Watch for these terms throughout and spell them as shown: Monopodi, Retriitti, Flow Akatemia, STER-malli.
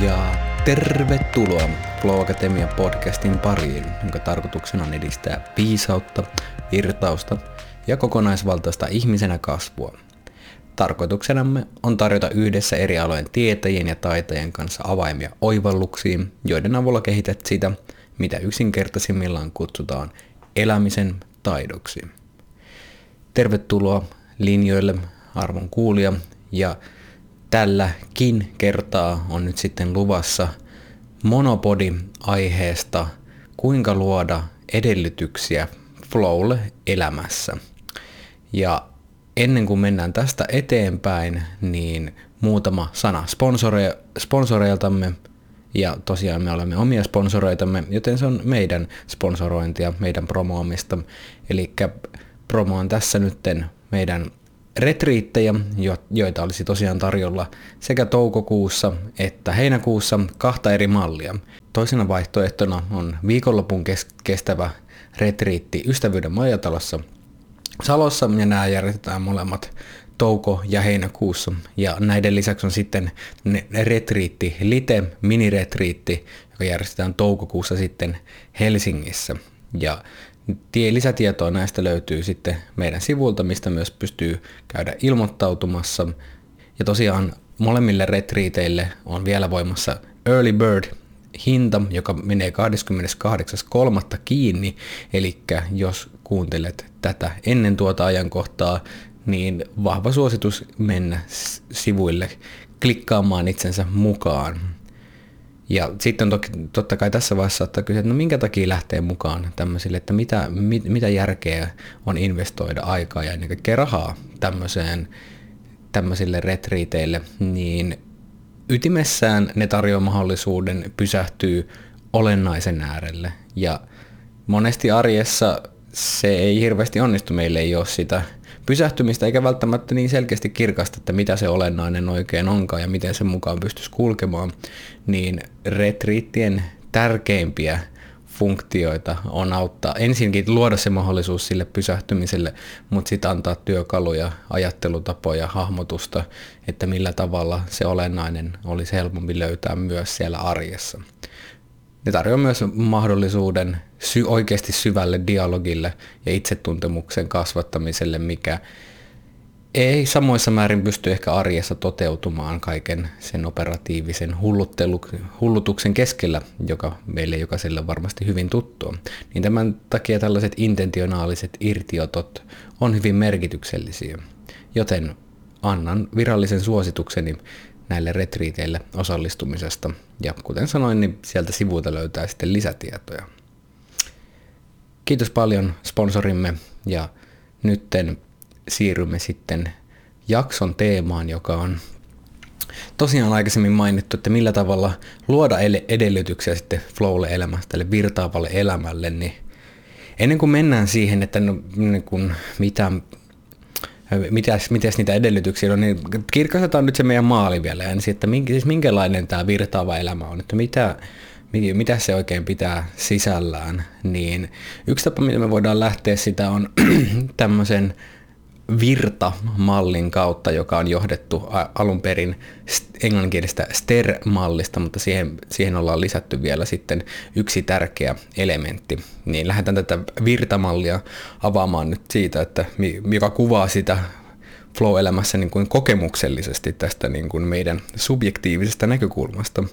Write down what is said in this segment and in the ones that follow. ja tervetuloa Flow Akatemia podcastin pariin, jonka tarkoituksena on edistää viisautta, virtausta ja kokonaisvaltaista ihmisenä kasvua. Tarkoituksenamme on tarjota yhdessä eri alojen tietäjien ja taitajien kanssa avaimia oivalluksiin, joiden avulla kehität sitä, mitä yksinkertaisimmillaan kutsutaan elämisen taidoksi. Tervetuloa linjoille, arvon kuulija, ja tälläkin kertaa on nyt sitten luvassa Monopodi aiheesta kuinka luoda edellytyksiä flowlle elämässä. Ja ennen kuin mennään tästä eteenpäin, niin muutama sana sponsoreiltamme. Ja tosiaan me olemme omia sponsoreitamme, joten se on meidän sponsorointia, meidän promoamista. Eli promoan tässä nytten meidän retriittejä, joita olisi tosiaan tarjolla sekä toukokuussa että heinäkuussa 2 eri mallia. Toisena vaihtoehtona on viikonlopun kestävä retriitti Ystävyyden majatalossa Salossa, ja nämä järjestetään molemmat touko- ja heinäkuussa. Ja näiden lisäksi on sitten retriitti Lite, miniretriitti, joka järjestetään toukokuussa sitten Helsingissä. Ja lisätietoa näistä löytyy sitten meidän sivulta, mistä myös pystyy käydä ilmoittautumassa. Ja tosiaan molemmille retriiteille on vielä voimassa Early Bird-hinta, joka menee 28.3. kiinni. Eli jos kuuntelet tätä ennen tuota ajankohtaa, niin vahva suositus mennä sivuille klikkaamaan itsensä mukaan. Ja sitten totta kai tässä vaiheessa saattaa kysyä, että no minkä takia lähtee mukaan tämmöisille, että mitä järkeä on investoida aikaa ja ennen kaikkea rahaa tämmöisille retriiteille, niin ytimessään ne tarjoaa mahdollisuuden pysähtyä olennaisen äärelle. Ja monesti arjessa se ei hirveästi onnistu, meillä ei ole sitä pysähtymistä eikä välttämättä niin selkeästi kirkasta, että mitä se olennainen oikein onkaan ja miten sen mukaan pystyisi kulkemaan, niin retriittien tärkeimpiä funktioita on auttaa ensinnäkin luoda se mahdollisuus sille pysähtymiselle, mutta sitten antaa työkaluja, ajattelutapoja, hahmotusta, että millä tavalla se olennainen olisi helpompi löytää myös siellä arjessa. Ne tarjoavat myös mahdollisuuden oikeasti syvälle dialogille ja itsetuntemuksen kasvattamiselle, mikä ei samoissa määrin pysty ehkä arjessa toteutumaan kaiken sen operatiivisen hullutuksen keskellä, joka meille jokaiselle varmasti hyvin tuttua. Niin tämän takia tällaiset intentionaaliset irtiotot on hyvin merkityksellisiä, joten annan virallisen suositukseni näille retriiteille osallistumisesta. Ja kuten sanoin, niin sieltä sivuilta löytää sitten lisätietoja. Kiitos paljon sponsorimme, ja nytten siirrymme sitten jakson teemaan, joka on tosiaan aikaisemmin mainittu, että millä tavalla luoda edellytyksiä sitten flowlle elämästä, tälle virtaavalle elämälle. Niin ennen kuin mennään siihen, että mitäs niitä edellytyksiä on, niin kirkastetaan nyt se meidän maali vielä ensin, että minkälainen tämä virtaava elämä on, että mitä se oikein pitää sisällään. Niin yksi tapa, miten me voidaan lähteä sitä, on tämmöisen virtamallin kautta, joka on johdettu alun perin englanninkielistä STER-mallista, mutta siihen ollaan lisätty vielä sitten yksi tärkeä elementti. Niin lähdetään tätä virtamallia avaamaan nyt siitä, että joka kuvaa sitä flow-elämässä niin kuin kokemuksellisesti tästä niin kuin meidän subjektiivisesta näkökulmasta.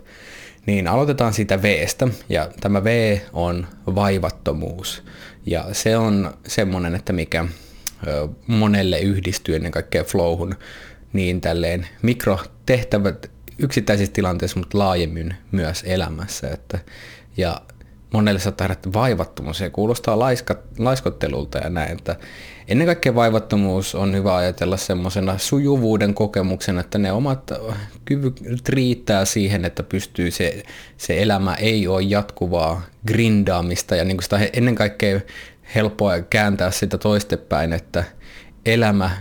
Niin aloitetaan siitä V:stä, ja tämä V on vaivattomuus, ja se on semmoinen, että mikä monelle yhdistyy ennen kaikkea flowhun niin tälleen mikrotehtävät yksittäisissä tilanteissa, mutta laajemmin myös elämässä. Ja monelle saattaa herättää vaivattomuus, se kuulostaa laiskottelulta ja näin. Että ennen kaikkea vaivattomuus on hyvä ajatella semmoisena sujuvuuden kokemuksena, että ne omat kyvyt riittää siihen, että pystyy se elämä ei ole jatkuvaa grindaamista ja niin kuin sitä ennen kaikkea helppoa kääntää sitä toistepäin, että elämä,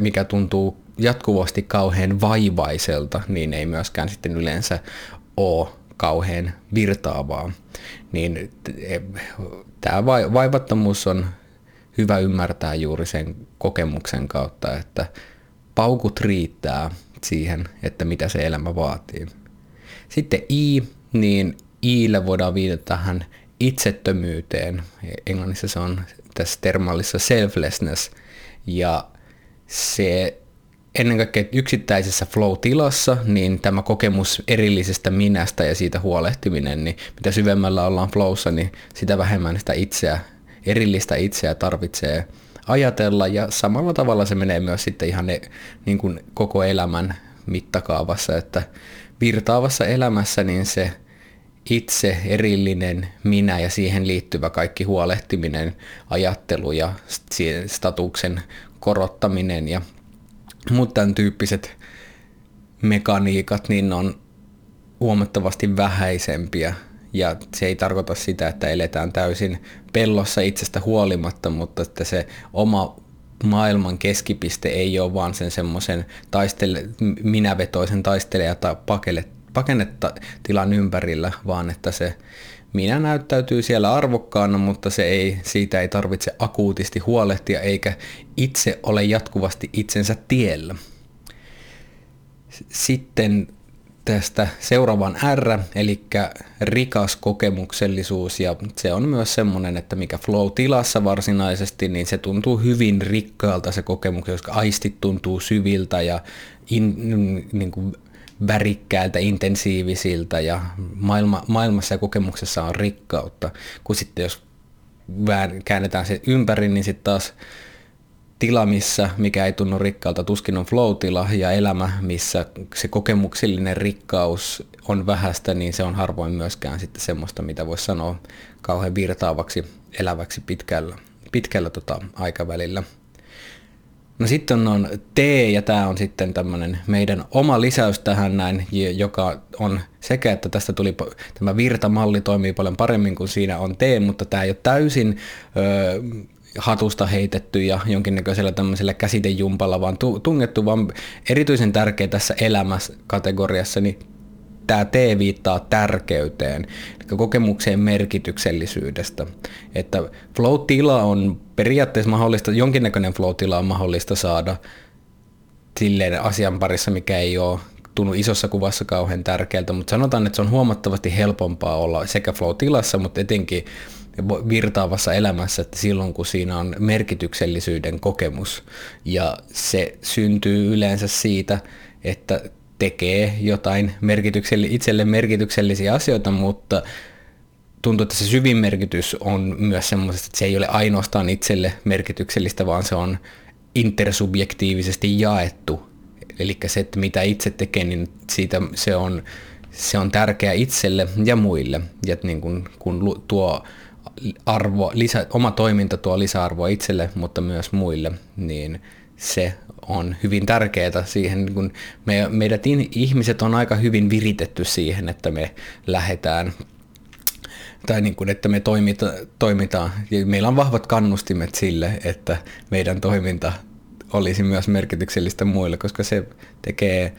mikä tuntuu jatkuvasti kauhean vaivaiselta, niin ei myöskään sitten yleensä ole kauhean virtaavaa. Niin tämä vaivattomuus on hyvä ymmärtää juuri sen kokemuksen kautta, että paukut riittää siihen, että mitä se elämä vaatii. Sitten I, niin I:llä voidaan viitata tähän itsettömyyteen. Englannissa se on tässä STER-mallissa selflessness. Ja se ennen kaikkea yksittäisessä flow-tilassa, niin tämä kokemus erillisestä minästä ja siitä huolehtiminen, niin mitä syvemmällä ollaan flowssa, niin sitä vähemmän sitä itseä, erillistä itseä tarvitsee ajatella. Ja samalla tavalla se menee myös sitten ihan niin kuin koko elämän mittakaavassa, että virtaavassa elämässä niin se itse erillinen minä ja siihen liittyvä kaikki huolehtiminen, ajattelu ja statuksen korottaminen ja muut tämän tyyppiset mekaniikat niin on huomattavasti vähäisempiä. Ja se ei tarkoita sitä, että eletään täysin pellossa itsestä huolimatta, mutta että se oma maailman keskipiste ei ole vaan sen semmoisen minävetoisen taisteleja tai pakennetta tilan ympärillä, vaan että se minä näyttäytyy siellä arvokkaana, mutta siitä ei tarvitse akuutisti huolehtia eikä itse ole jatkuvasti itsensä tiellä. Sitten tästä seuraavan R, eli rikas kokemuksellisuus, ja se on myös semmoinen, että mikä flow-tilassa varsinaisesti, niin se tuntuu hyvin rikkaalta se kokemus, koska aistit tuntuu syviltä ja niin kuin värikkäiltä, intensiivisiltä ja maailmassa ja kokemuksessa on rikkautta. Kun sitten jos käännetään se ympäri, niin sitten taas tila, missä mikä ei tunnu rikkaalta, tuskin on flow-tila, ja elämä, missä se kokemuksellinen rikkaus on vähäistä, niin se on harvoin myöskään sitten semmoista, mitä voisi sanoa kauhean virtaavaksi eläväksi pitkällä aikavälillä. No sitten on T, ja tämä on sitten tämmöinen meidän oma lisäys tähän näin, joka on sekä, että tästä tuli tämä virtamalli toimii paljon paremmin kuin siinä on T, mutta tämä ei ole täysin hatusta heitetty ja jonkinnäköisellä tämmöisellä käsitejumpalla vaan tungettu, vaan erityisen tärkeä tässä elämäkategoriassa, niin tämä T viittaa tärkeyteen, eli kokemukseen merkityksellisyydestä. Että flow-tila on periaatteessa mahdollista, jonkinnäköinen flow-tila on mahdollista saada silleen asian parissa, mikä ei ole tunnu isossa kuvassa kauhean tärkeältä, mutta sanotaan, että se on huomattavasti helpompaa olla sekä flow-tilassa, mutta etenkin virtaavassa elämässä, että silloin kun siinä on merkityksellisyyden kokemus. Ja se syntyy yleensä siitä, että tekee jotain itselle merkityksellisiä asioita, mutta tuntuu, että se syvin merkitys on myös semmoisesta, että se ei ole ainoastaan itselle merkityksellistä, vaan se on intersubjektiivisesti jaettu. Eli se, että mitä itse tekee, niin siitä se on tärkeä itselle ja muille. Ja niin kun tuo arvo, oma toiminta tuo lisäarvoa itselle, mutta myös muille, niin se on hyvin tärkeää siihen, kun meidät ihmiset on aika hyvin viritetty siihen, että me lähdetään tai niin kuin, että me toimitaan. Meillä on vahvat kannustimet sille, että meidän toiminta olisi myös merkityksellistä muille, koska se tekee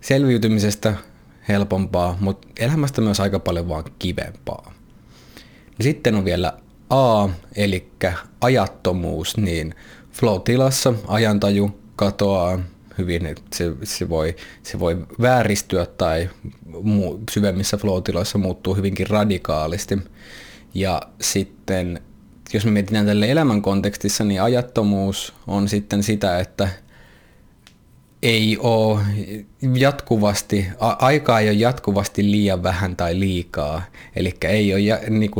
selviytymisestä helpompaa, mutta elämästä myös aika paljon vaan kivempaa. Sitten on vielä A, eli ajattomuus, niin flow-tilassa ajantaju katoaa hyvin, se voi vääristyä tai syvemmissä flow-tiloissa muuttuu hyvinkin radikaalisti. Ja sitten, jos me mietitään tälle elämän kontekstissa, niin ajattomuus on sitten sitä, että ei ole jatkuvasti, aikaa ei ole jatkuvasti liian vähän tai liikaa, eli ei ole niin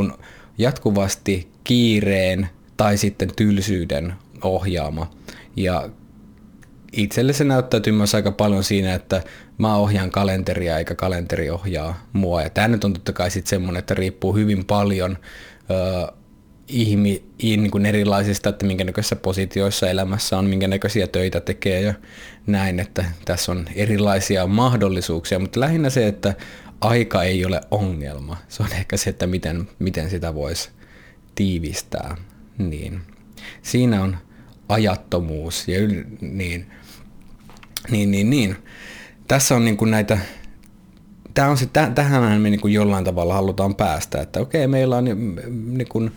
jatkuvasti kiireen tai sitten tylsyyden ohjaama. Ja itselle se näyttäytyy myös aika paljon siinä, että mä ohjaan kalenteria eikä kalenteri ohjaa mua. Ja tämä nyt on totta kai sitten semmoinen, että riippuu hyvin paljon niin erilaisista, että minkä näköisissä positioissa elämässä on, minkä näköisiä töitä tekee ja näin, että tässä on erilaisia mahdollisuuksia, mutta lähinnä se, että aika ei ole ongelma. Se on ehkä se, että miten sitä voisi tiivistää. Niin. Siinä on ajattomuus. Ja niin. Tässä on niin kuin näitä. Tähän me niin kuin jollain tavalla halutaan päästä, että okei, meillä on niin kuin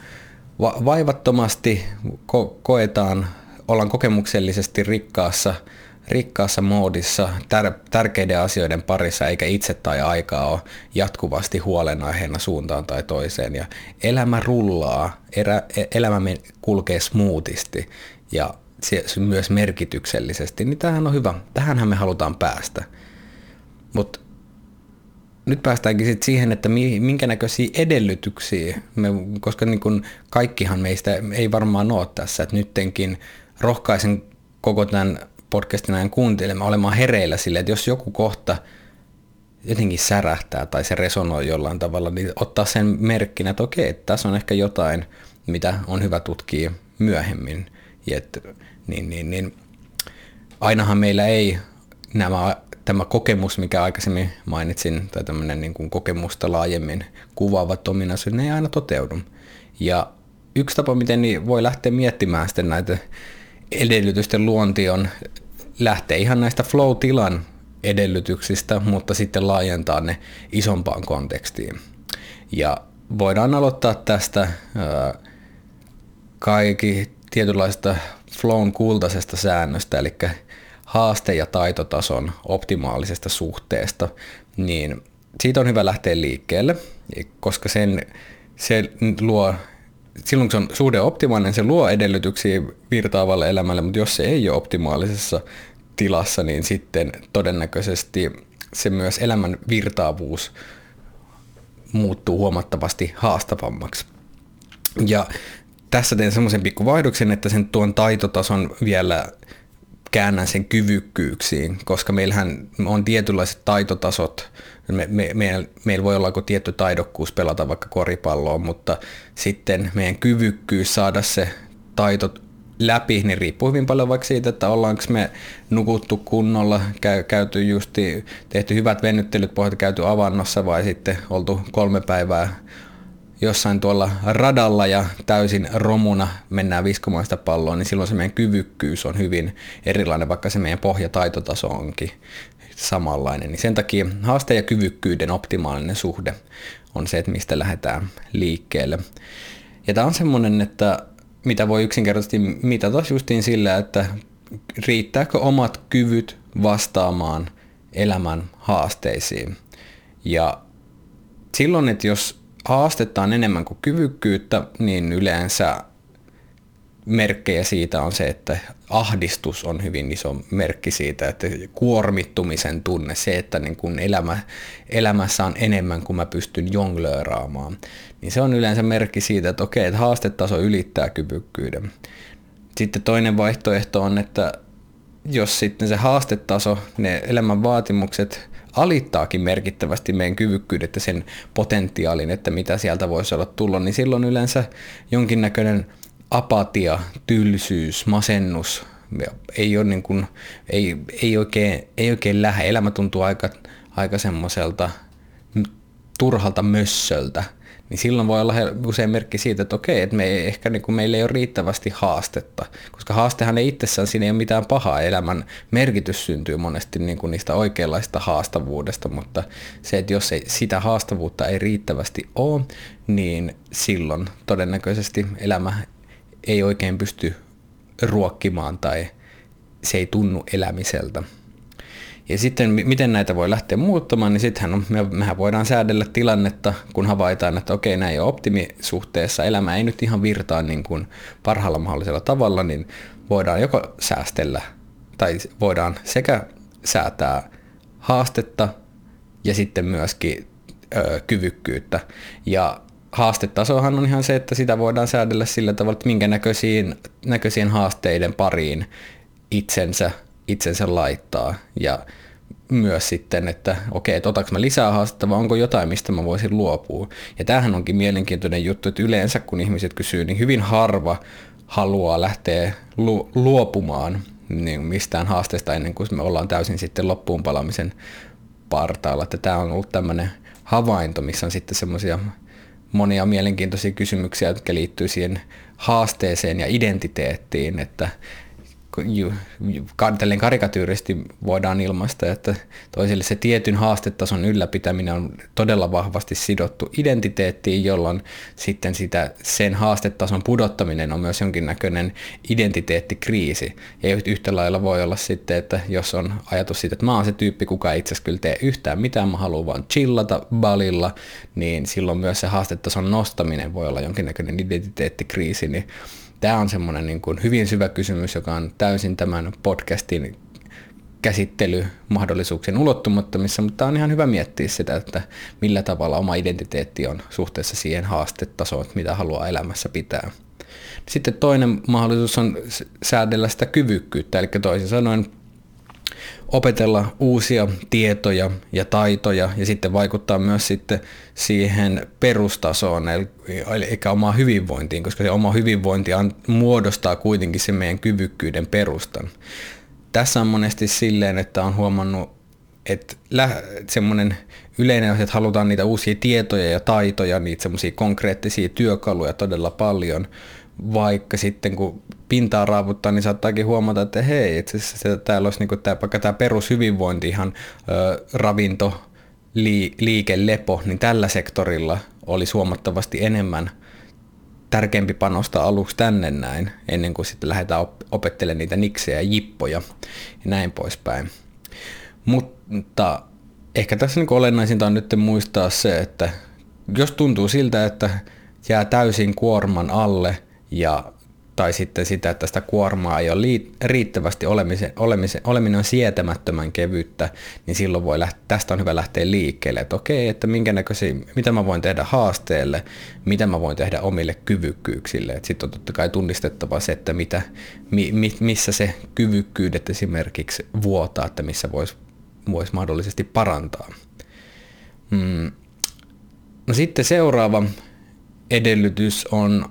vaivattomasti koetaan, ollaan kokemuksellisesti rikkaassa rikkaassa moodissa tärkeiden asioiden parissa, eikä itse tai aikaa ole jatkuvasti huolenaiheena suuntaan tai toiseen. Ja elämä rullaa, elämä kulkee smoothisti ja myös merkityksellisesti, niin tämähän on hyvä. Tähänhän me halutaan päästä. Mut nyt päästäänkin sit siihen, että minkä näköisiä edellytyksiä, koska niin kun kaikkihan meistä ei varmaan ole tässä, että nyttenkin rohkaisen koko tämän podcastin ajan kuuntelemaan, olemaan hereillä sille, että jos joku kohta jotenkin särähtää tai se resonoi jollain tavalla, niin ottaa sen merkkinä, että okei, että tässä on ehkä jotain, mitä on hyvä tutkia myöhemmin. Ainahan meillä ei tämä kokemus, mikä aikaisemmin mainitsin, tai tämmöinen niin kuin kokemusta laajemmin kuvaavat ominaisuudet, ne ei aina toteudu. Ja yksi tapa, miten niin voi lähteä miettimään sitten näitä edellytysten luonti on lähteä ihan näistä flow-tilan edellytyksistä, mutta sitten laajentaa ne isompaan kontekstiin. Ja voidaan aloittaa tästä kaikki tietynlaista flown kultaisesta säännöstä, eli haaste- ja taitotason optimaalisesta suhteesta, niin siitä on hyvä lähteä liikkeelle, koska se luo, silloin kun se on suhde optimaalinen, se luo edellytyksiä virtaavalle elämälle, mutta jos se ei ole optimaalisessa tilassa, niin sitten todennäköisesti se myös elämän virtaavuus muuttuu huomattavasti haastavammaksi. Ja tässä teen semmoisen pikkuvaihdoksen, että sen tuon taitotason vielä käännän sen kyvykkyyksiin, koska meillähän on tietynlaiset taitotasot. Meillä voi olla joku tietty taidokkuus pelata vaikka koripalloa, mutta sitten meidän kyvykkyys saada se taito läpi, niin riippuu hyvin paljon vaikka siitä, että ollaanko me nukuttu kunnolla, tehty hyvät venyttelyt pohjalta, käyty avannossa vai sitten oltu 3 päivää jossain tuolla radalla ja täysin romuna mennään viskomaan sitä palloa, niin silloin se meidän kyvykkyys on hyvin erilainen, vaikka se meidän pohjataitotaso onkin samanlainen. Niin sen takia haaste- ja kyvykkyyden optimaalinen suhde on se, että mistä lähdetään liikkeelle. Ja tämä on semmoinen, että mitä voi yksinkertaisesti mitata justiin sillä, että riittääkö omat kyvyt vastaamaan elämän haasteisiin. Ja silloin, että jos haastetta on enemmän kuin kyvykkyyttä, niin yleensä merkkejä siitä on se, että ahdistus on hyvin iso merkki siitä, että kuormittumisen tunne, se, että niin kun elämässä on enemmän kuin mä pystyn jonglööraamaan, niin se on yleensä merkki siitä, että okei, että haastetaso ylittää kyvykkyyden. Sitten toinen vaihtoehto on, että jos sitten se haastetaso, ne elämän vaatimukset alittaakin merkittävästi meidän kyvykkyydet ja sen potentiaalin, että mitä sieltä voisi olla tullut, niin silloin yleensä jonkinnäköinen apatia, tylsyys, masennus ei ole niin kuin, ei oikein lähde. Elämä tuntuu aika semmoiselta turhalta mössöltä. Niin silloin voi olla usein merkki siitä, että okei, että meillä ei ole riittävästi haastetta, koska haastehan ei itsessään, siinä ei ole mitään pahaa, elämän merkitys syntyy monesti niin kuin niistä oikeanlaista haastavuudesta, mutta se, että jos ei, sitä haastavuutta ei riittävästi ole, niin silloin todennäköisesti elämä ei oikein pysty ruokkimaan tai se ei tunnu elämiseltä. Ja sitten miten näitä voi lähteä muuttamaan, niin sittenhän mehän voidaan säädellä tilannetta, kun havaitaan, että okei, näin ei ole optimisuhteessa, elämä ei nyt ihan virtaa niin kuin parhaalla mahdollisella tavalla, niin voidaan joko säästellä tai voidaan sekä säätää haastetta ja sitten myöskin kyvykkyyttä. Ja haastetasohan on ihan se, että sitä voidaan säädellä sillä tavalla, että minkä näköisiin haasteiden pariin itsensä laittaa ja myös sitten, että okei, että otanko mä lisää haastetta vai onko jotain, mistä mä voisin luopua. Ja tämähän onkin mielenkiintoinen juttu, että yleensä kun ihmiset kysyy, niin hyvin harva haluaa lähteä luopumaan niin mistään haasteesta ennen kuin me ollaan täysin sitten loppuun palaamisen partaalla. Että tämä on ollut tämmöinen havainto, missä on sitten semmoisia monia mielenkiintoisia kysymyksiä, jotka liittyy siihen haasteeseen ja identiteettiin, että tälleen karikatyyristi voidaan ilmaista, että toisille se tietyn haastetason ylläpitäminen on todella vahvasti sidottu identiteettiin, jolloin sitten sen haastetason pudottaminen on myös jonkinnäköinen identiteettikriisi. Ja yhtä lailla voi olla sitten, että jos on ajatus siitä, että mä oon se tyyppi, kuka ei itse asiassa kyllä tee yhtään mitään, mä haluan vaan chillata balilla, niin silloin myös se haastetason nostaminen voi olla jonkinnäköinen identiteettikriisi, niin tämä on semmoinen niin kuin hyvin syvä kysymys, joka on täysin tämän podcastin käsittelymahdollisuuksien ulottumattomissa, mutta tämä on ihan hyvä miettiä sitä, että millä tavalla oma identiteetti on suhteessa siihen haastetasoon, mitä haluaa elämässä pitää. Sitten toinen mahdollisuus on säädellä sitä kyvykkyyttä, eli toisin sanoen opetella uusia tietoja ja taitoja ja sitten vaikuttaa myös sitten siihen perustasoon, eli omaa hyvinvointiin, koska se oma hyvinvointi muodostaa kuitenkin sen meidän kyvykkyyden perustan. Tässä on monesti silleen, että on huomannut, että semmoinen yleinen, että halutaan niitä uusia tietoja ja taitoja, niitä semmoisia konkreettisia työkaluja todella paljon, vaikka sitten kun pintaa raavuttaa, niin saattaakin huomata, että hei, itse asiassa täällä olisi niin tämä perushyvinvointi, ihan ravinto, liike, lepo, niin tällä sektorilla olisi huomattavasti enemmän tärkeämpi panostaa aluksi tänne näin, ennen kuin sitten lähdetään opettelemaan niitä niksejä, jippoja ja näin poispäin. Mutta ehkä tässä niin olennaisinta on nyt muistaa se, että jos tuntuu siltä, että jää täysin kuorman alle tai sitten sitä, että sitä kuormaa ei ole riittävästi, oleminen on sietämättömän kevyyttä, niin silloin tästä on hyvä lähteä liikkeelle, että okei, että mitä mä voin tehdä haasteelle, mitä mä voin tehdä omille kyvykkyyksille. Sitten on totta kai tunnistettava se, että missä se kyvykkyydet esimerkiksi vuotaa, että missä voisi mahdollisesti parantaa. No sitten seuraava edellytys on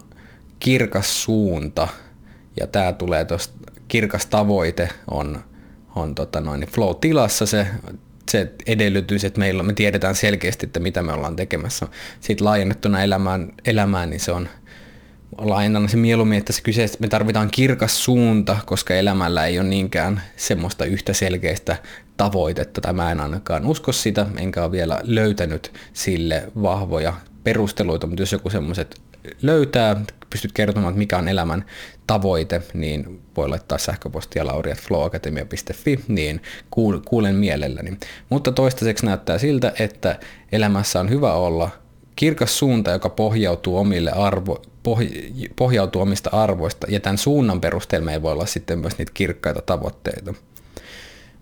kirkas suunta, ja tämä tulee tuosta, kirkas tavoite on flow-tilassa se edellytys, että me tiedetään selkeästi, että mitä me ollaan tekemässä. Sitten laajennettuna elämään, niin se on laajentana se mieluummin, että se kyseessä, me tarvitaan kirkas suunta, koska elämällä ei ole niinkään semmoista yhtä selkeistä tavoitetta, tai mä en ainakaan usko sitä, enkä ole vielä löytänyt sille vahvoja perusteluita, mutta jos joku semmoiset löytää, pystyt kertomaan, että mikä on elämän tavoite, niin voi laittaa sähköpostia lauri@flowakatemia.fi, niin kuulen mielelläni. Mutta toistaiseksi näyttää siltä, että elämässä on hyvä olla kirkas suunta, joka pohjautuu pohjautuu omista arvoista, ja tämän suunnan perusteella ei voi olla sitten myös niitä kirkkaita tavoitteita.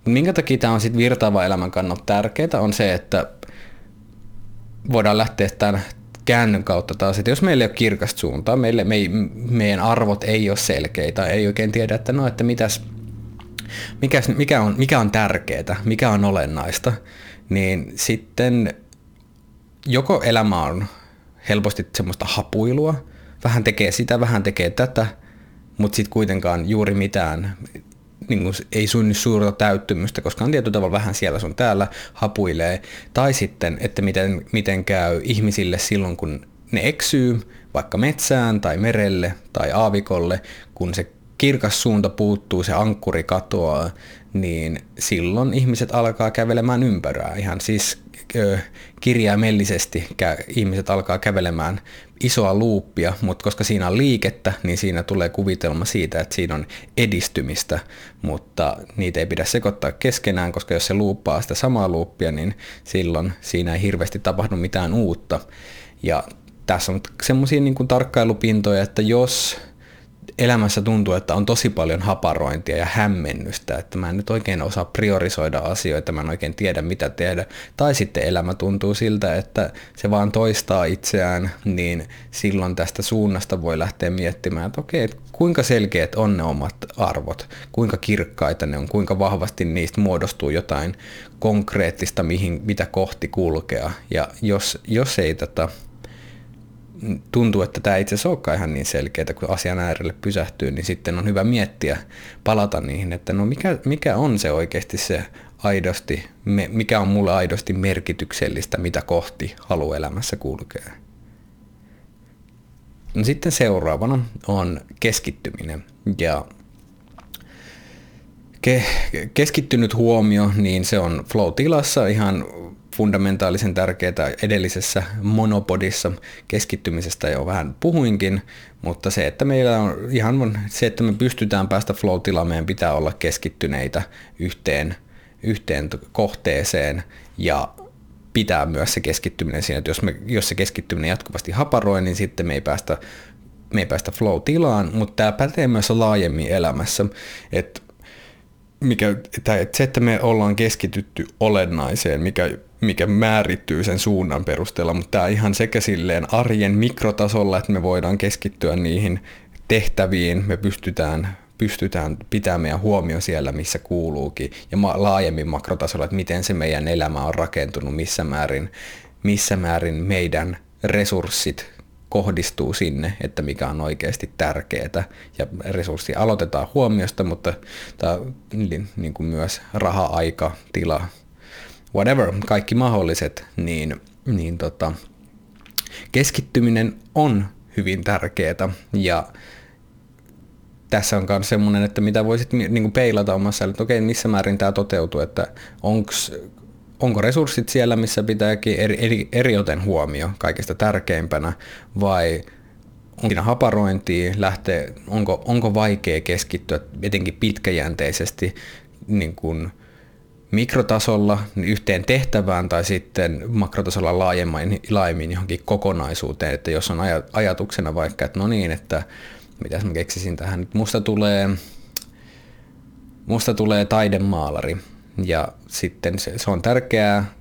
Minkä takia tämä on sitten virtaava elämän kannalta tärkeää, on se, että voidaan lähteä tämän käännön kautta taas, että jos meillä ei ole kirkasta suuntaa, meidän arvot ei ole selkeitä, ei oikein tiedä, että mikä on tärkeää, mikä on olennaista, niin sitten joko elämä on helposti semmoista hapuilua, vähän tekee sitä, vähän tekee tätä, mutta sitten kuitenkaan juuri mitään niin ei synny suurta täyttymystä, koska on tietyllä tavalla vähän siellä sun täällä, hapuilee. Tai sitten, että miten käy ihmisille silloin, kun ne eksyy vaikka metsään tai merelle tai aavikolle, kun se kirkas suunta puuttuu, se ankkuri katoaa, niin silloin ihmiset alkaa kävelemään ympärää. Ihan siis kirjaimellisesti ihmiset alkaa kävelemään isoa luuppia, mutta koska siinä on liikettä, niin siinä tulee kuvitelma siitä, että siinä on edistymistä, mutta niitä ei pidä sekoittaa keskenään, koska jos se luuppaa sitä samaa luuppia, niin silloin siinä ei hirveästi tapahdu mitään uutta. Ja tässä on semmoisia niin kuin tarkkailupintoja, että jos elämässä tuntuu, että on tosi paljon haparointia ja hämmennystä, että mä en nyt oikein osaa priorisoida asioita, mä en oikein tiedä mitä tehdä, tai sitten elämä tuntuu siltä, että se vaan toistaa itseään, niin silloin tästä suunnasta voi lähteä miettimään, että okei, kuinka selkeät on ne omat arvot, kuinka kirkkaita ne on, kuinka vahvasti niistä muodostuu jotain konkreettista, mitä kohti kulkea, ja jos ei tuntuu, että tämä itse asiassa olekaan ihan niin selkeää, kun asian äärelle pysähtyy, niin sitten on hyvä miettiä, palata niihin, että no mikä on se oikeasti se aidosti, mikä on mulle aidosti merkityksellistä, mitä kohti haluaa elämässä kulkea. No sitten seuraavana on keskittyminen, ja keskittynyt huomio, niin se on flow-tilassa ihan fundamentaalisen tärkeää. Edellisessä monopodissa keskittymisestä jo vähän puhuinkin, mutta se, että meillä on ihan se, että me pystytään päästä flow-tilaan, meidän pitää olla keskittyneitä yhteen kohteeseen ja pitää myös se keskittyminen siinä, että jos se keskittyminen jatkuvasti haparoi, niin sitten me ei päästä flow-tilaan, mutta tämä pätee myös laajemmin elämässä, että se, että me ollaan keskitytty olennaiseen, mikä määrittyy sen suunnan perusteella, mutta tämä ihan sekä silleen arjen mikrotasolla, että me voidaan keskittyä niihin tehtäviin, me pystytään pitämään meidän huomio siellä, missä kuuluukin, ja laajemmin makrotasolla, että miten se meidän elämä on rakentunut, missä määrin meidän resurssit kohdistuu sinne, että mikä on oikeasti tärkeää. Ja resurssi aloitetaan huomiosta, mutta tämä niin kuin myös raha, aika, tila, whatever, kaikki mahdolliset, niin keskittyminen on hyvin tärkeää. Ja tässä on myös semmoinen, että mitä voisit niin kuin peilata omassa, että okei, missä määrin tämä toteutuu, että onko resurssit siellä, missä pitääkin erioten huomio kaikista tärkeimpänä, vai onko siinä haparointia, onko vaikea keskittyä etenkin pitkäjänteisesti niin kuin mikrotasolla yhteen tehtävään tai sitten makrotasolla laajemmin johonkin kokonaisuuteen, että jos on ajatuksena vaikka, että no niin, että mitäs mä keksisin tähän, nyt musta tulee taidemaalari. Ja sitten se on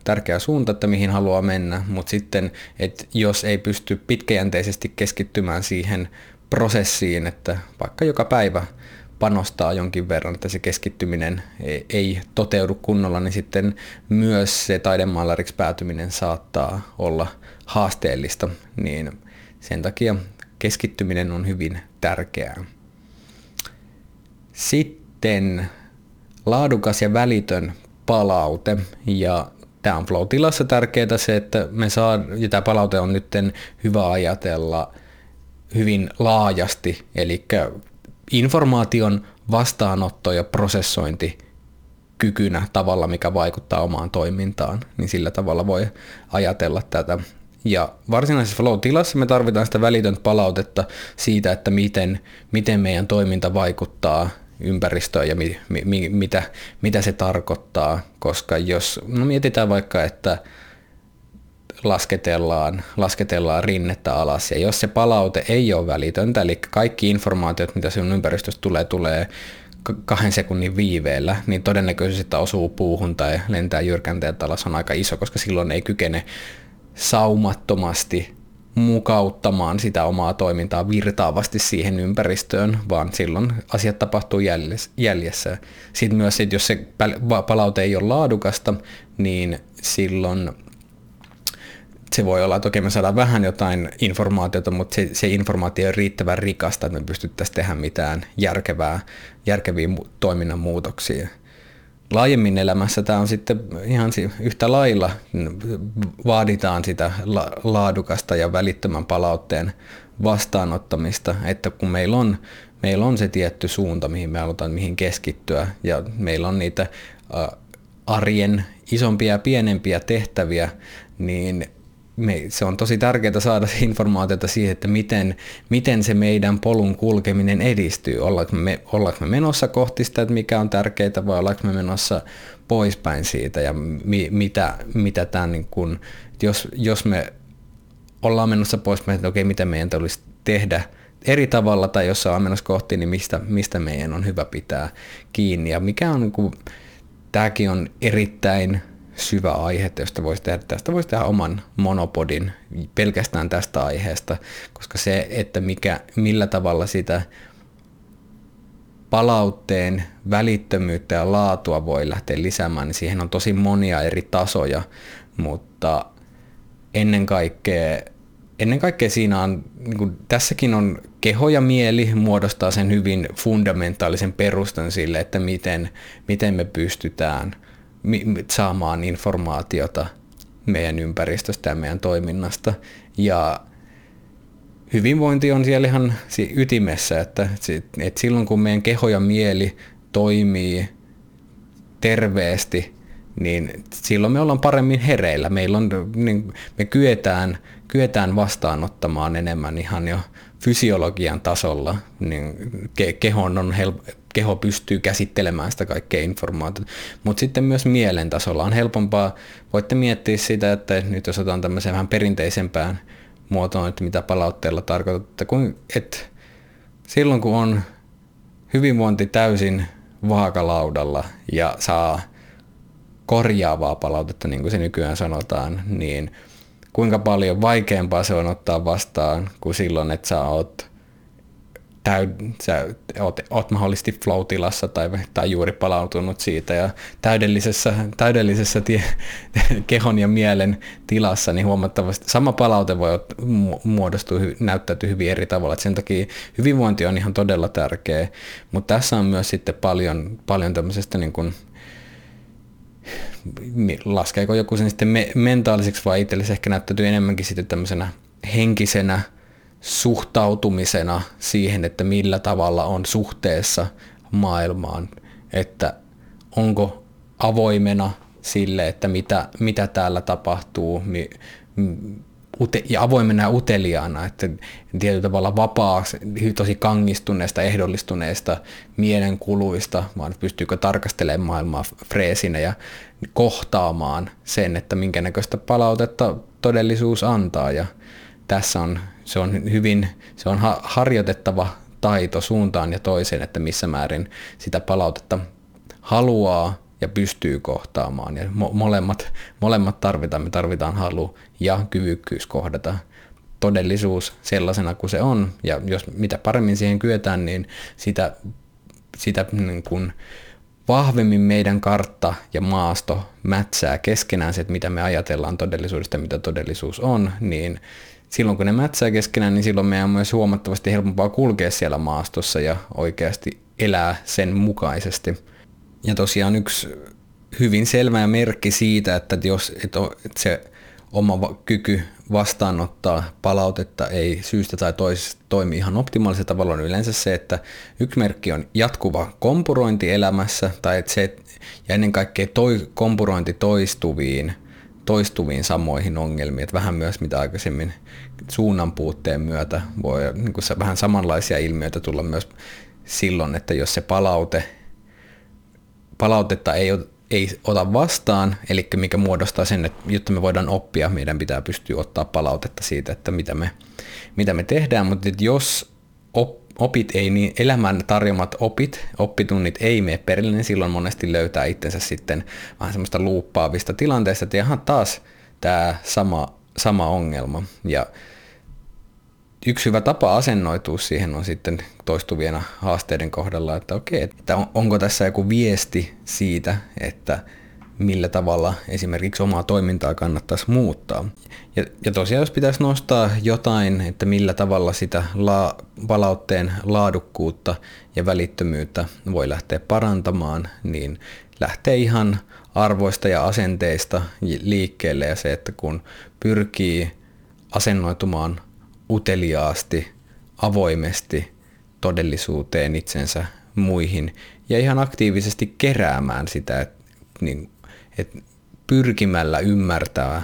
tärkeä suunta, että mihin haluaa mennä, mutta sitten, että jos ei pysty pitkäjänteisesti keskittymään siihen prosessiin, että vaikka joka päivä panostaa jonkin verran, että se keskittyminen ei toteudu kunnolla, niin sitten myös se taidemaalariksi päätyminen saattaa olla haasteellista, niin sen takia keskittyminen on hyvin tärkeää. Sitten laadukas ja välitön palaute, ja tämä on flow-tilassa tärkeää se, että ja tämä palaute on nyt hyvä ajatella hyvin laajasti, eli informaation vastaanotto ja prosessointi kykynä tavalla, mikä vaikuttaa omaan toimintaan, niin sillä tavalla voi ajatella tätä. Ja varsinaisessa flow-tilassa me tarvitaan sitä välitöntä palautetta siitä, että miten meidän toiminta vaikuttaa ympäristöä ja mitä se tarkoittaa, koska jos mietitään vaikka, että lasketellaan rinnettä alas, ja jos se palaute ei ole välitöntä, eli kaikki informaatiot, mitä sinun ympäristöstä tulee 2 sekunnin viiveellä, niin todennäköisesti sitä osuu puuhun tai lentää jyrkänteeltä alas on aika iso, koska silloin ei kykene saumattomasti mukauttamaan sitä omaa toimintaa virtaavasti siihen ympäristöön, vaan silloin asiat tapahtuu jäljessä. Sitten myös, että jos se palaute ei ole laadukasta, niin silloin se voi olla, että okei, me saadaan vähän jotain informaatiota, mutta se informaatio on riittävän rikasta, että me pystyttäisiin tehdä mitään järkeviä toiminnan muutoksia. Laajemmin elämässä tämä on sitten ihan yhtä lailla, vaaditaan sitä laadukasta ja välittömän palautteen vastaanottamista, että kun meillä on se tietty suunta, mihin me halutaan mihin keskittyä, ja meillä on niitä arjen isompia ja pienempiä tehtäviä, niin se on tosi tärkeää saada informaatiota siihen, että miten se meidän polun kulkeminen edistyy. Ollaanko me menossa kohti sitä, että mikä on tärkeää, vai ollaanko me menossa poispäin siitä, ja mitä tämä niin kuin, jos me ollaan menossa poispäin, että okei, mitä meidän tulisi tehdä eri tavalla, tai jos ollaan menossa kohti, niin mistä meidän on hyvä pitää kiinni, ja mikä on niin kuin, tämäkin on erittäin syvä aihe, josta voisi tehdä oman monopodin pelkästään tästä aiheesta, koska se, että millä tavalla sitä palautteen välittömyyttä ja laatua voi lähteä lisäämään, niin siihen on tosi monia eri tasoja, mutta ennen kaikkea siinä on, niin kuin tässäkin on keho ja mieli muodostaa sen hyvin fundamentaalisen perustan sille, että miten me pystytään saamaan informaatiota meidän ympäristöstä ja meidän toiminnasta. Ja hyvinvointi on siellä ihan ytimessä, että silloin kun meidän keho ja mieli toimii terveesti, niin silloin me ollaan paremmin hereillä. Me kyetään vastaanottamaan enemmän ihan jo fysiologian tasolla. Keho pystyy käsittelemään sitä kaikkea informaatiota. Mutta sitten myös mielen tasolla on helpompaa. Voitte miettiä sitä, että nyt jos otan tämmöiseen vähän perinteisempään muotoon, että mitä palautteella tarkoitetaan, että silloin kun on hyvinvointi täysin vaakalaudalla ja saa korjaavaa palautetta, niin kuin se nykyään sanotaan, niin kuinka paljon vaikeampaa se on ottaa vastaan kuin silloin, että sä oot mahdollisesti flow-tilassa tai juuri palautunut siitä ja täydellisessä kehon ja mielen tilassa, niin huomattavasti sama palaute voi näyttäytyy hyvin eri tavalla. Et sen takia hyvinvointi on ihan todella tärkeä, mutta tässä on myös sitten paljon tämmöisestä niin kuin, laskeeko joku sen sitten mentaaliseksi vai itselle se ehkä näyttäytyy enemmänkin sitten tämmöisenä henkisenä suhtautumisena siihen, että millä tavalla on suhteessa maailmaan, että onko avoimena sille, että mitä täällä tapahtuu, ja avoimena ja uteliaana, että tietyllä tavalla vapaa, tosi kangistuneesta, ehdollistuneesta mielenkuluista, vaan pystyykö tarkastelemaan maailmaa freesinä ja kohtaamaan sen, että minkä näköistä palautetta todellisuus antaa. Ja tässä on, se on harjoitettava taito suuntaan ja toiseen, että missä määrin sitä palautetta haluaa ja pystyy kohtaamaan. Ja molemmat tarvitaan. Me tarvitaan halu ja kyvykkyys kohdata todellisuus sellaisena kuin se on. Ja jos mitä paremmin siihen kyetään, niin sitä niin kuin vahvemmin meidän kartta ja maasto mätsää keskenään se, että mitä me ajatellaan todellisuudesta, mitä todellisuus on, niin silloin kun ne mätsää keskenään, niin silloin meidän on myös huomattavasti helpompaa kulkea siellä maastossa ja oikeasti elää sen mukaisesti. Ja tosiaan yksi hyvin selvä merkki siitä, että jos se oma kyky vastaanottaa palautetta ei syystä tai toisesta toimi ihan optimaalisella tavalla, on yleensä se, että yksi merkki on jatkuva kompurointi elämässä, ja ennen kaikkea kompurointi toistuviin samoihin ongelmiin, että vähän myös mitä aikaisemmin suunnan puutteen myötä voi niin kuin vähän samanlaisia ilmiöitä tulla myös silloin, että jos se palautetta ei ota vastaan, eli mikä muodostaa sen, että jotta me voidaan oppia, meidän pitää pystyä ottaa palautetta siitä, että mitä me tehdään, mutta jos elämän tarjomat oppitunnit ei mene perille, niin silloin monesti löytää itsensä sitten vähän semmoista luuppaavista tilanteista, että ihan taas tämä sama ongelma. Ja yksi hyvä tapa asennoitua siihen on sitten toistuvien haasteiden kohdalla, että okei, että onko tässä joku viesti siitä, että millä tavalla esimerkiksi omaa toimintaa kannattaisi muuttaa. Ja tosiaan jos pitäisi nostaa jotain, että millä tavalla sitä palautteen laadukkuutta ja välittömyyttä voi lähteä parantamaan, niin lähtee ihan arvoista ja asenteista liikkeelle ja se, että kun pyrkii asennoitumaan uteliaasti, avoimesti todellisuuteen, itsensä, muihin ja ihan aktiivisesti keräämään sitä, että pyrkimällä ymmärtää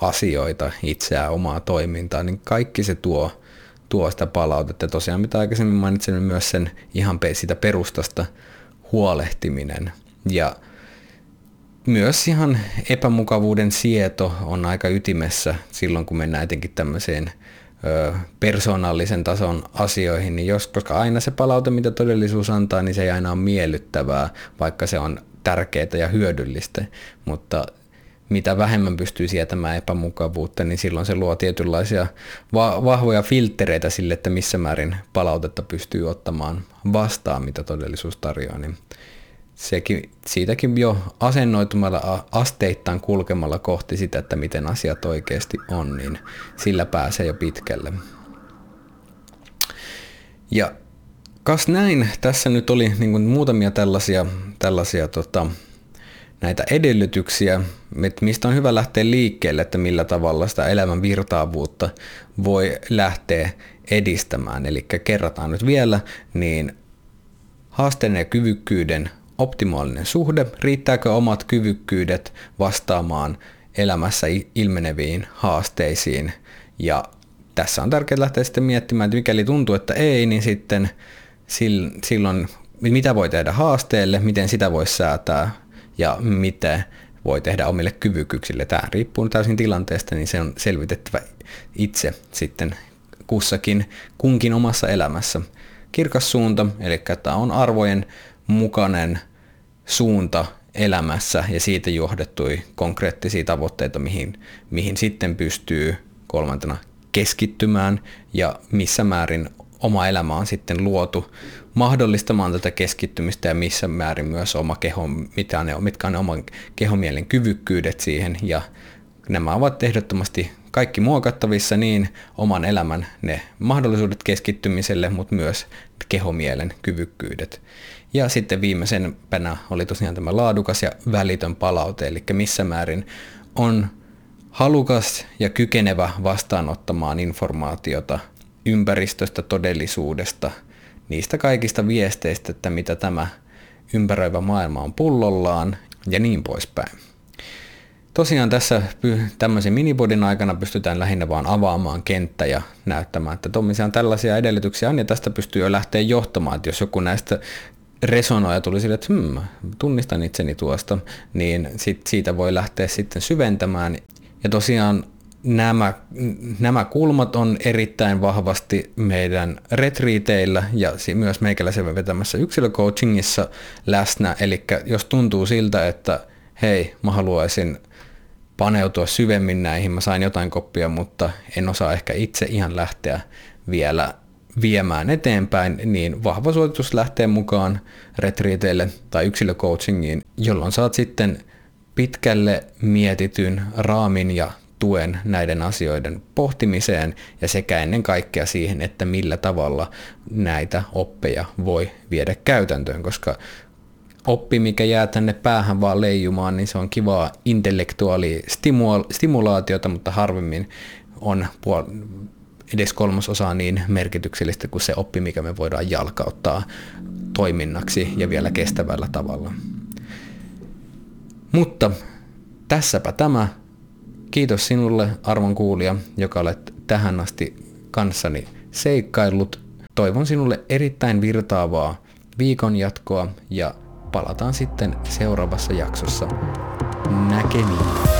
asioita, itseään, omaa toimintaa, niin kaikki se tuo sitä palautetta. Tosiaan mitä aikaisemmin mainitsin, myös sen ihan sitä perustasta huolehtiminen ja myös ihan epämukavuuden sieto on aika ytimessä silloin, kun mennään etenkin tämmöiseen persoonallisen tason asioihin, niin koska aina se palaute, mitä todellisuus antaa, niin se ei aina ole miellyttävää, vaikka se on tärkeää ja hyödyllistä, mutta mitä vähemmän pystyy sietämään epämukavuutta, niin silloin se luo tietynlaisia vahvoja filttereitä sille, että missä määrin palautetta pystyy ottamaan vastaan, mitä todellisuus tarjoaa, niin siitäkin jo asennoitumalla asteittain kulkemalla kohti sitä, että miten asiat oikeasti on, niin sillä pääsee jo pitkälle. Ja kas näin, tässä nyt oli niin kuin muutamia tällaisia näitä edellytyksiä, mistä on hyvä lähteä liikkeelle, että millä tavalla sitä elämän virtaavuutta voi lähteä edistämään. Eli kerrataan nyt vielä, niin haasteiden ja kyvykkyyden optimaalinen suhde, riittääkö omat kyvykkyydet vastaamaan elämässä ilmeneviin haasteisiin. Ja tässä on tärkeää lähteä sitten miettimään, että mikäli tuntuu, että ei, niin sitten silloin mitä voi tehdä haasteelle, miten sitä voi säätää ja miten voi tehdä omille kyvykkyyksille. Tämä riippuu täysin tilanteesta, niin se on selvitettävä itse sitten kunkin omassa elämässä. Kirkas suunta, eli tämä on arvojen mukainen suunta elämässä ja siitä johdettui konkreettisia tavoitteita, mihin sitten pystyy kolmantena keskittymään ja missä määrin oma elämä on sitten luotu mahdollistamaan tätä keskittymistä ja missä määrin myös oma keho, mitkä on ne oman kehomielen kyvykkyydet siihen, ja nämä ovat ehdottomasti kaikki muokattavissa, niin oman elämän ne mahdollisuudet keskittymiselle, mutta myös kehomielen kyvykkyydet. Ja sitten viimeisempänä oli tosiaan tämä laadukas ja välitön palaute, eli missä määrin on halukas ja kykenevä vastaanottamaan informaatiota ympäristöstä, todellisuudesta, niistä kaikista viesteistä, että mitä tämä ympäröivä maailma on pullollaan ja niin poispäin. Tosiaan tässä tämmöisen minipodin aikana pystytään lähinnä vaan avaamaan kenttä ja näyttämään, että tuommoisia tällaisia edellytyksiä on ja tästä pystyy jo lähteä johtamaan, että jos joku näistä resonoi ja tuli sille, että tunnistan itseni tuosta, niin siitä voi lähteä sitten syventämään. Ja tosiaan nämä kulmat on erittäin vahvasti meidän retriiteillä ja myös meikäläisen vetämässä yksilöcoachingissa läsnä, eli jos tuntuu siltä, että hei, mä haluaisin paneutua syvemmin näihin, mä sain jotain koppia, mutta en osaa ehkä itse ihan lähteä vielä viemään eteenpäin, niin vahva suositus lähtee mukaan retriiteille tai yksilöcoachingiin, jolloin saat sitten pitkälle mietityn raamin ja tuen näiden asioiden pohtimiseen ja sekä ennen kaikkea siihen, että millä tavalla näitä oppeja voi viedä käytäntöön, koska oppi, mikä jää tänne päähän vaan leijumaan, niin se on kivaa intellektuaalistimulaatiota, mutta harvemmin on edes kolmasosaa niin merkityksellistä kuin se oppi, mikä me voidaan jalkauttaa toiminnaksi ja vielä kestävällä tavalla. Mutta tässäpä tämä. Kiitos sinulle, arvon kuulija, joka olet tähän asti kanssani seikkaillut. Toivon sinulle erittäin virtaavaa viikon jatkoa ja palataan sitten seuraavassa jaksossa. Näkemiin.